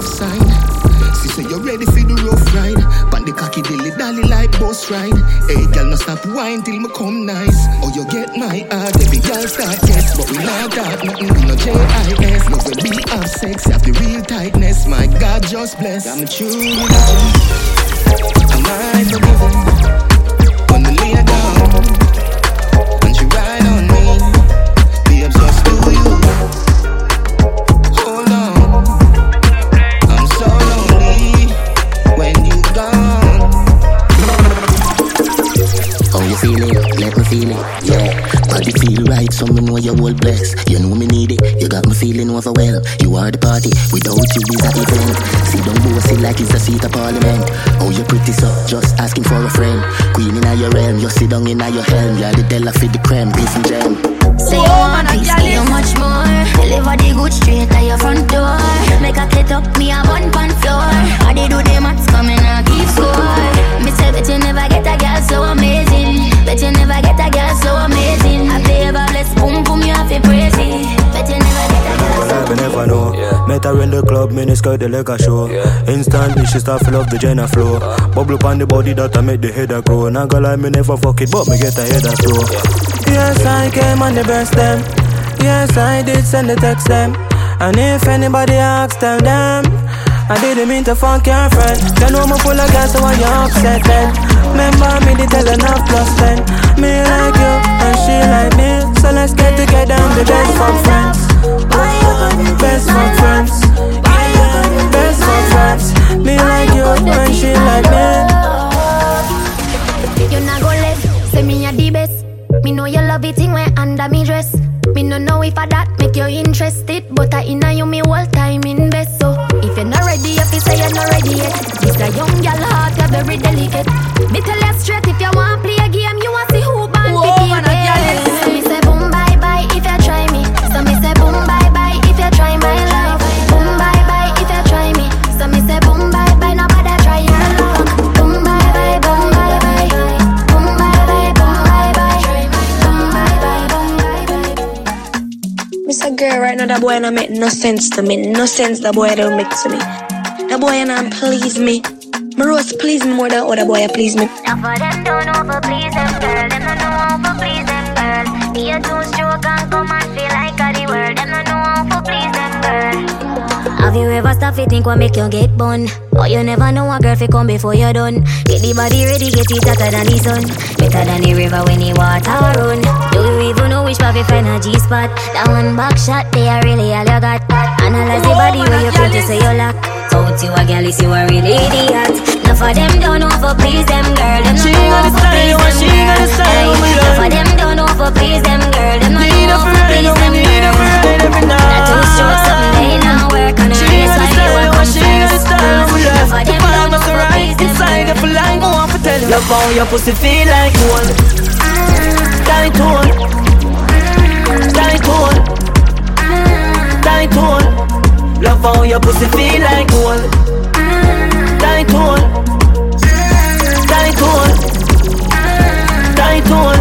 Sign. Sister, you ready for the rough ride? Pan the cocky dilly dally like bus ride. Hey, girl, no stop whine till me come nice. Oh, you get my heart, every girl start yes. But we not got nothing, we no J I S. No we be have sex, have the real tightness. My God, just bless. I'm a true religion. Am I forgiven? When the lay down and she ride on me, babes just do you. Feel it, let me feel it, yeah. Body feel right, so me know you're all blessed. You know me need it, you got me feeling overwhelmed. You are the party, without you is an event. See don't bossy like it's a seat of parliament. Oh, you're pretty so, just asking for a friend. Queen in your realm, you sit down in your helm. You're the Della fit the creme, peace and gem. Say you wanna see you much more. Deliver the good straight at your front door. Make a cut up, me a one pan floor. How they do them mats coming and keep score. Me say that you never get a girl so amazing. Bet you never get a girl so amazing. I play ever bless, boom boom, you have to praise it. Bet you never get a girl so amazing. Never know, yeah. Met her in the club, miniskirt, the leg a show, yeah. Instantly she start fill up the Jenna flow, uh. Bubble upon the body that I make the head a grow. Now girl, I me never fuck it, but me get a head a flow, yeah. Yes, I came and the burst them. Yes, I did send the text them. And if anybody asks them, them I didn't mean to fuck your friend. You know me full of gas, so why you upset then? Remember me, they tell enough plus ten. Me like you, and she like me. So let's get together and be best for friends. Best for friends. Best for friends. Me like you, and she like me. You not go left, say me a the best. Me know you love it when under me dress. Me no know if I that make you interested, but I inna you me whole time invest. So if you're not ready, if you say you're not ready yet, this a young girl heart, you're very delicate. Me tell you straight, if you want play a game, you want see who band the game. So me say boom bye bye if you try me. So me say boom bye bye if you try my life. Boom bye bye if you try me. So me say boom bye bye nobody try your love. Boom bye bye boom bye bye. Boom bye bye boom bye bye. Boom bye bye boom bye bye. Miss a girl right now, that boy ain't make no sense to me. No sense that boy don't make to me. That boy ain't not please me. My rose please me more than other boy please me. Now for them don't over please them girl. Them don't know how for please them girl. Be a two-stroke and come and feel like all the world. Them don't know how for please them girl. Have you ever stopped to think what make you get bun? Or you never know a girl fi come before you're done. Get the body ready, get it hotter than the sun. Better than the river when the water run. Do you even know which part fi find a G-spot? That one back shot, they are really all you got. Analyze the body where you feel to say you lack. Out you a galley, you a real idiot. Now for them don't know for please them girl. Them she don't know for please them she girl. Now for them don't know for please them girl. Them don't know for please them girl. Now two strokes someday now work on a race like you a confess. Now for them don't know for please them girl. Love how your pussy feel like gold. Tight hole. Tight hole. Tight hole. Love how your pussy feel like gold. Tight hole, tight hole, tight hole.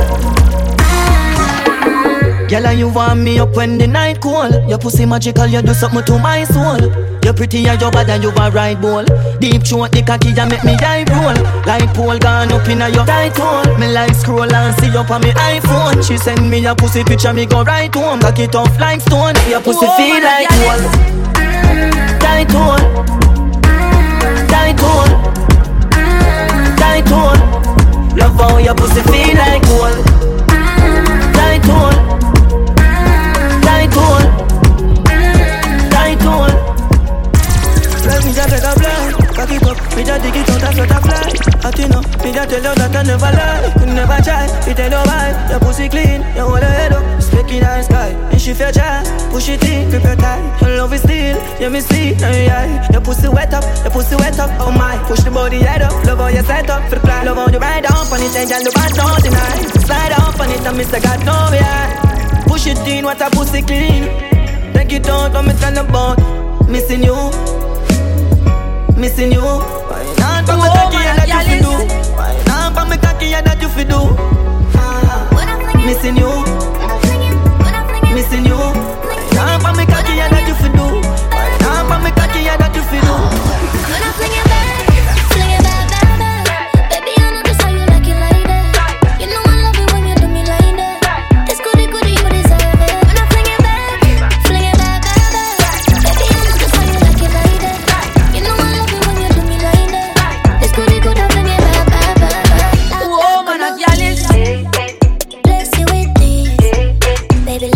Girl, you warm me up when the night cold. Your pussy magical, you do something to my soul. You're pretty and you're bad and you a right ball. Deep throat, the cocky, you make me die roll. Like pole gone up in a your tight hole. Me like scroll and see up on me iPhone. She send me a pussy picture, me go right home. Cocky tough like stone, your pussy oh, feel like gold. Tight hole, tight hole, tight hole. Love how your pussy feel like gold. Tight hole, tight hole, tight hole. Let me just take a blind, cock it up, me just dig it out and float a fly. How you know? Me just tell you that I never lie, you never try. You tell your wife, your pussy clean, you hold your head up. Speaking in sky, and she feel dry. Push it in, grip your tight. Your love is still, you me see, now you eye. Your pussy wet up, your pussy wet up. Oh my, push the body head up. Love how you set up for the fly. Love how you ride up on it and you look at all tonight. Slide up on it and Mister God know yeah. Push it in, what a pussy clean. Take it down, don't miss on the boat. Missing you, missing you. Why not for me cocky and that you fi do? Why not for me cocky and that you fi do? Missing you. Missing you. Now for me cocky and that you fi do. Now for me cocky and that you fi do. When I fling it back, fling it back, back, back. Baby, I know just how you like it like that. You know I love it when you do me like that. This goody goody you deserve it. When I fling it back, fling it back, back, back. Baby, I know just how you like it like that. You know I love it when you do me like that. This goody goody I fling it back, back, back. Oh, man, I'm jealous. Let's see with this, baby.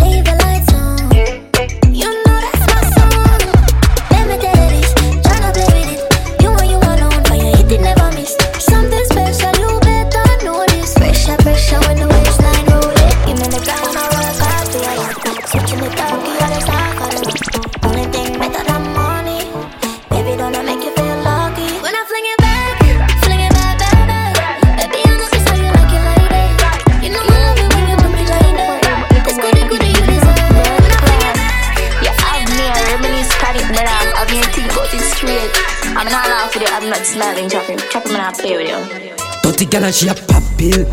Girl and she a pop pill.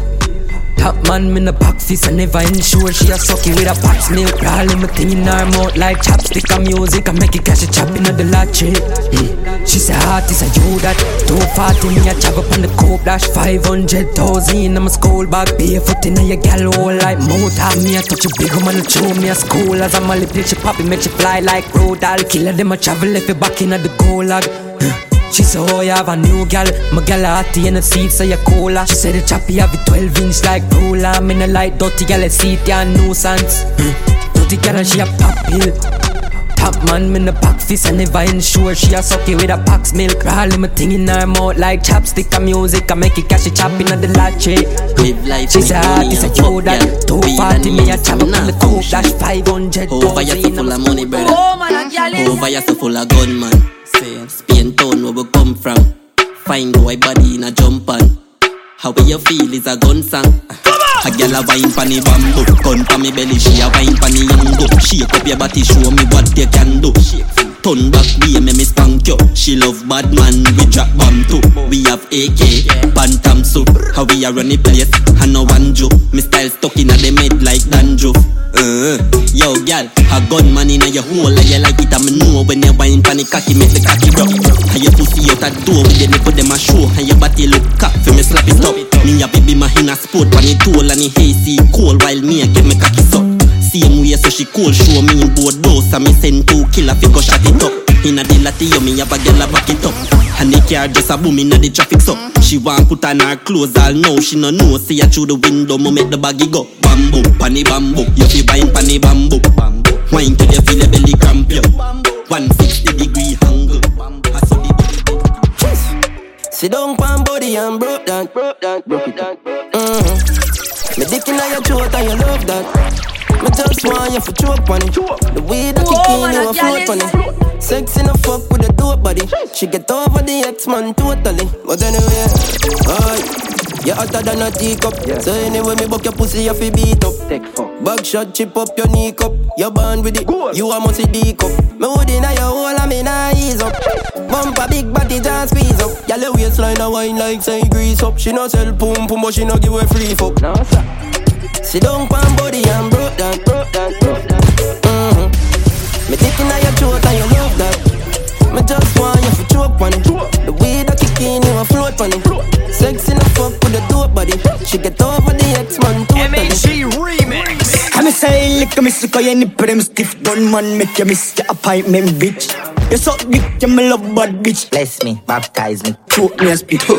Top man in a boxes and never ensure she a sucky with a box milk. Roll in my thing in her mouth like chopstick and music. I make it catch a chop in the lottery. Mm. She's a artist and you that two forty me a chop up on the coke dash five hundred thousand in my school bag. Barefoot in your gal hole like mouth. Have me a touch you big woman and throw me a school. As I'm a lip she pop it make she fly like road. I'll kill her them a travel if you back in at the goal lag. She said, oh, you have a new gal. My gal a hottie and a seat, so you cola. She said, the choppy have a twelve inch like ruler. I'm in a light, dirty gal, a seat, yeah, nuisance. Dirty gal and she a pop pill. Top man, in a pack fist, I never ensure she a sucky with a pack's milk. Roll my thing in her mouth like chapstick and music. I make it cash, she chopping at the latchet. She said, hottie, say, yo, that. two forty, me a chop in the coupe, dash five hundred. Over ya so full of money, brother. Over ya so full of gunman. Spain town where we come from. Find boy body in a jump on. How you feel is a gun song. A girl a wine pan the bamboo. Gun pan me belly, she a wine pan the yango. Shake up your body, show me what you can do. Turn back way, me me spank you. She love bad man, we drop bomb too. We have A K, Bantam soup. How we a run the place, I no one joke. Me style stuck in a the mid like dandruff. Uh, yo, gal, a gunman in your hole, and you like it, I know. When you wine pan the cocky, make the cocky drop. And your pussy out a door, with the nipple them a show. And your body look cock, for me slap it up. Me a baby my in a sport, pan the tool and the hazy cold, while me a get me cocky suck. Same way, so she cold, show me in both doors, and me send two killer, figure shot it up. In a the latte, me have a girl a back it up. And the car just a boom in the traffic suck. She want put on her clothes all now, she no know. See her through the window, me make the baggy go. Bamboo, pani bamboo, you fi wine pani bamboo. Wine till you feel your belly cramp yo. one sixty degree angle. I saw the body. Sit down pan body and broke down, broke down, broke down. Mm-hmm. Me dick inna your throat and you love that. Me just want you for choke on it. The way that you clean you a float on it. Sexy no fuck with a dope body. She get over the X-Man totally. But anyway, alright. You're hotter than a teacup, yeah. So anyway, me buck your pussy, you fi beat up. Back shot, chip up your knee cup. You're born with it, good. You are musty D cup. Me hood inna your hole and me nah ease up. Bump a big body, just squeeze up. Y'all the waistline a wine like say grease up. She no sell pum pum, but she no give a free fuck. No, sir. She don't pan body and broke that, broke that, broke that. Mm-hmm. Me taking out your throat and you love that. Me just want you fi choke on it. The way that kick in, you a float on it. Sexy enough fuck with the dope body. She get over the X-Man totally. M A G remix. I'm a say lick, I'm a sick, I ain't put him stiff. Don't man make you miss your appointment, bitch. You suck dick, you me love bad, bitch. Bless me, baptize me, choke me and spit. You do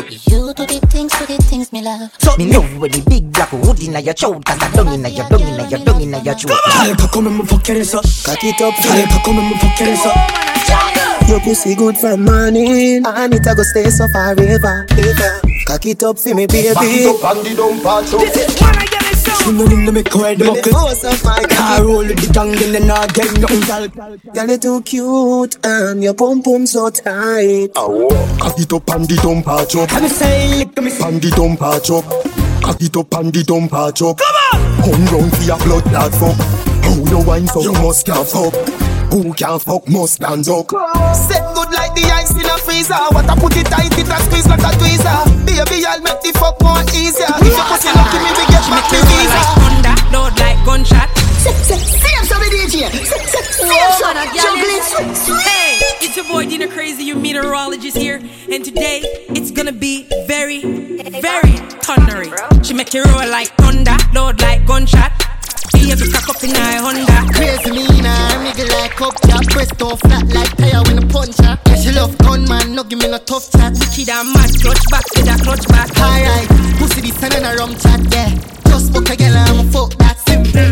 the things, do the things me love. So me love with the big black wood inna your throat. Cause I dung inna your, dung inna your, dung inna your throat. Girl, come and move for caress up. Cut it up, girl, come and move for caress up. Your pussy good for morning. And it a go stay so forever, ever. Cock it up for me, baby. Back it up and the dump out. This is what I get it done. You know him to make her head buckle. I roll with the dangle and I get nothing. Girl, you too cute and your pom-pom so tight. Cock it up and the dump out. I'm a say lick to me. And the dump out. Cock it up and the dump out. Come on! Come round for your blood that fuck. How you wine so you must can't fuck. Who can't fuck must stand up. Set good like the ice in a freezer. What I put it tight, it a squeeze like a tweezer. Baby, I'll make the fuck more easier. If you pussy lucky me, we get back to visa. Like thunder, load like gunshot. See up somebody D J. See up somebody D J. Hey, it's your boy Dina Crazy, your meteorologist here. And today, it's gonna be very, very thundery. She make you roll like thunder, load like gunshot. Be a big cock up in my Honda. Crazy mean, I'm nigga like up that breast off flat like tire when I punch her. Yeah, she love gun man, no give me no tough chat. Wicked and mad, clutch back, say that clutch back. Alright, pussy this and then a rum chat, yeah. Just book a girl and I'ma fuck that simple.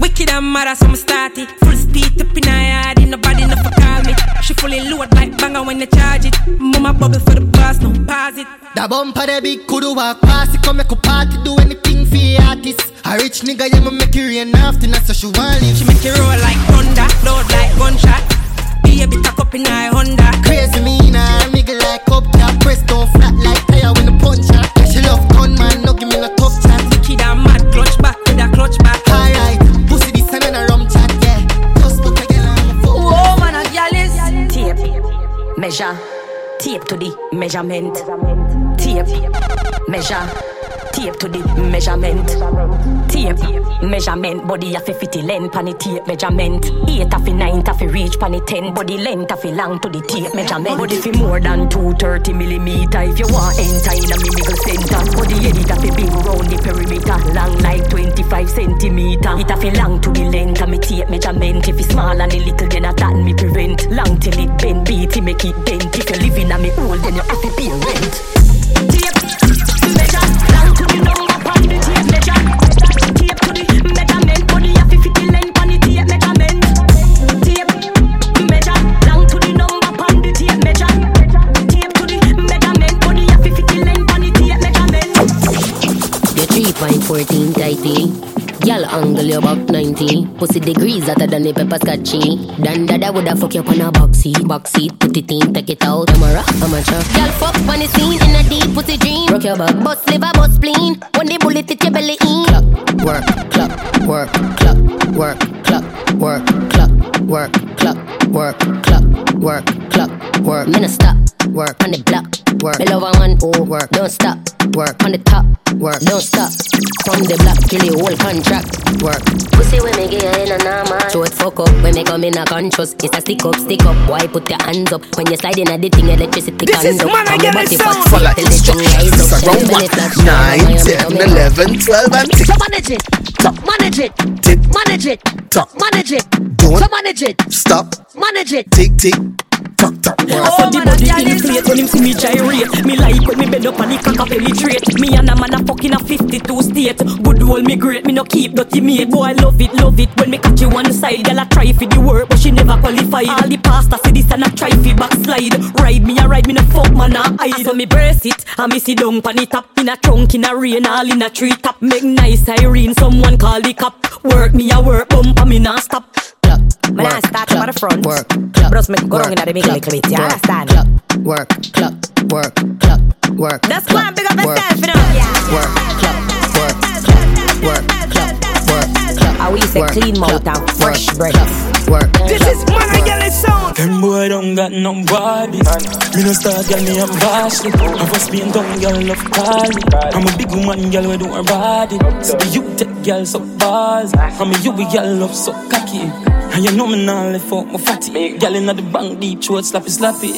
Wicked and mad as I'm starty. Full speed up in her yard, ain't nobody no for call me. She fully load like banger when they charge it. Mama bubble for the boss, no pass it. The bumper the big kudu walk past it. Come make a party, do anything for your artist. A rich nigga, yeah, me make you rain after that, so she want live. She make you roll like thunder, load like gunshot. Be a bit cock up in her Honda. Crazy mean, a nigga like up that press down flat like tire when the punch her. She love gun man, no give me no tough chat. Wicked and mad, clutch back with a clutch back. Alright, pussy this and then a rum chat, yeah. Just put a girl on the phone. Whoa, man, a Gallis. Tape, measure, tape to the measurement. Tape, measure. tape to the measurement. Tape, measurement, body a fi fifty length pan the tape measurement. Eight a fi nine a fi reach pan the ten, body length a fi long to the tape measurement. Body fi more than two thirty millimeter. If you want enter in a me middle center, body head it a fi big round the perimeter, long like twenty five centimeter. It a fi long to the length of me tape measurement. If it's small and a little, then a that me prevent. Long till it bend, beat it make it dent. If you live in a me hole, then you have to pay rent. fourteen tightly, y'all angle your back ninety. Pussy degrees hotter than a pepper scotchy. Dan dada woulda fuck you up on a box seat, box seat. Put it in, take it out. I'm a rock, I'm a truck. Y'all fuck on the scene in a deep pussy dream. Rock your back, bust liver, bust spleen. When the bullet hit your belly in. Clock, work, clock, work, clock, work, clock, work, clock, work, clock, work, clock, work, clock, work. Minna stop. Work on the block, work. Me love a man who work. Don't stop. Work on the top, work. Don't stop. From the block kill the whole contract. Work. Pussy when me get in and I'm on. Throw it fuck up when me come in a conscious. It's a stick up, stick up. Why put your hands up when you slide in a dating electricity? This is man I get it sound. Full of instructions around one, nine, ten, eleven, twelve, and six. So manage it, top manage it, tip manage it, top manage it, don't manage it, stop manage it, tick tick. Tuck, tuck, yeah. I saw the body inflate when him see me gyrate. Me like when me bend up and he cock up penetrate. Me and a man a fucking a fifty-two state. Good old me great, me no keep dirty mate. Boy I love it, love it when me catch you one side. Girl I try for the work but she never qualified. All the pastor see this and I try for backslide. Ride me a ride, me no fuck man a hide. I saw me brace it and me see down pan it up. In a trunk, in a rain, all in a tree top. Make nice Irene, someone call the cop. Work me a work bump and me not stop. When I start from the front, work, club, bros make go wrong in the middle of it, you understand? Work, club, work, club, work. That's why I'm big up myself, you know? Work, club, work, club, work, club, work, club. I will say clean mouth and fresh breath. Work. This is Managelli sound. Them boy don't got nobody. Me no star girl, me I'm vastly. I was being dumb girl, love Cali. I'm a big woman girl, we do her body. So the you take girl so bars. I'm a you be girl, love so cocky. And you know me now, left out my fatty. Girl inna the bank, deep throat, slappy, slappy.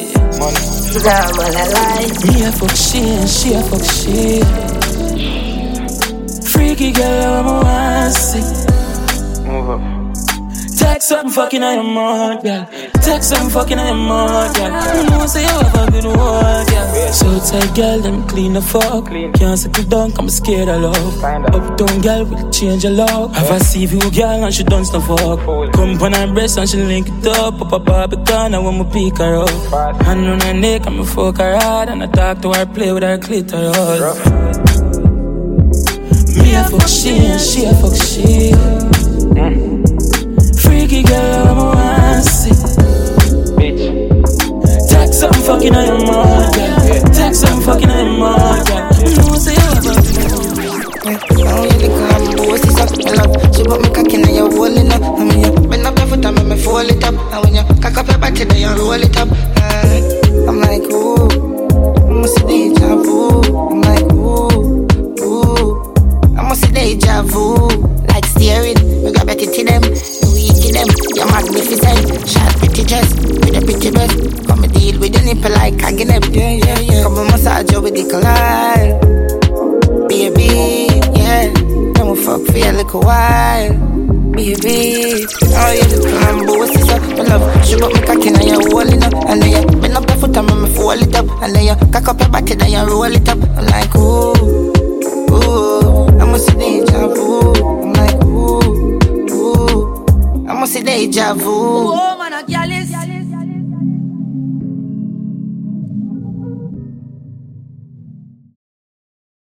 Damn, all I like. Me a fuck shit, she a fuck shit. Freaky girl, I'm a one sick. Move up. Text up, I'm fucking on your mouth, girl. Text up, I'm fucking on your mouth, girl. You know say you have a good word, girl. So tight, girl, them clean the fuck. Can't settle down, come scared of love. Uptown, girl, will change your love. Have a see you, girl, and she don't stuff fuck. Come on her breast and she link it up. Up a barbican, I want me pick her up. Hand on her neck, I'm a fuck her hard. And I talk to her, play with her clitoris. Me a fuck shit, she a fuck shit. Freaky girl, I'm a one sick. Bitch. Tax I'm fucking on your mouth, yeah. Tax I'm fucking on your mouth, yeah. No say I only the car, boss is up and up. She put me cock in your wall it up. I mean, you bend up your foot and me fold it up. And when you cock up your back, then you roll it up. I'm like, ooh, I'm a deja vu. I'm like, ooh, ooh. I must say deja vu, like steering. We got better to them, we kill them. You're magnificent, sharp pretty dress, with a pretty breath. Come and deal with the nipple like caggy nip. Yeah, yeah, yeah. Come and massage you with the collide, baby, yeah. Then we fuck for a little while, baby. Oh yeah, look at my boss is up, my love. She put me cock in and you roll it up, and then you bend up your foot and me fold it up, and then you cock up your body and you roll it up. I'm like ooh, ooh. I must say deja vu. I'm like, ooh, ooh. I must say deja vu.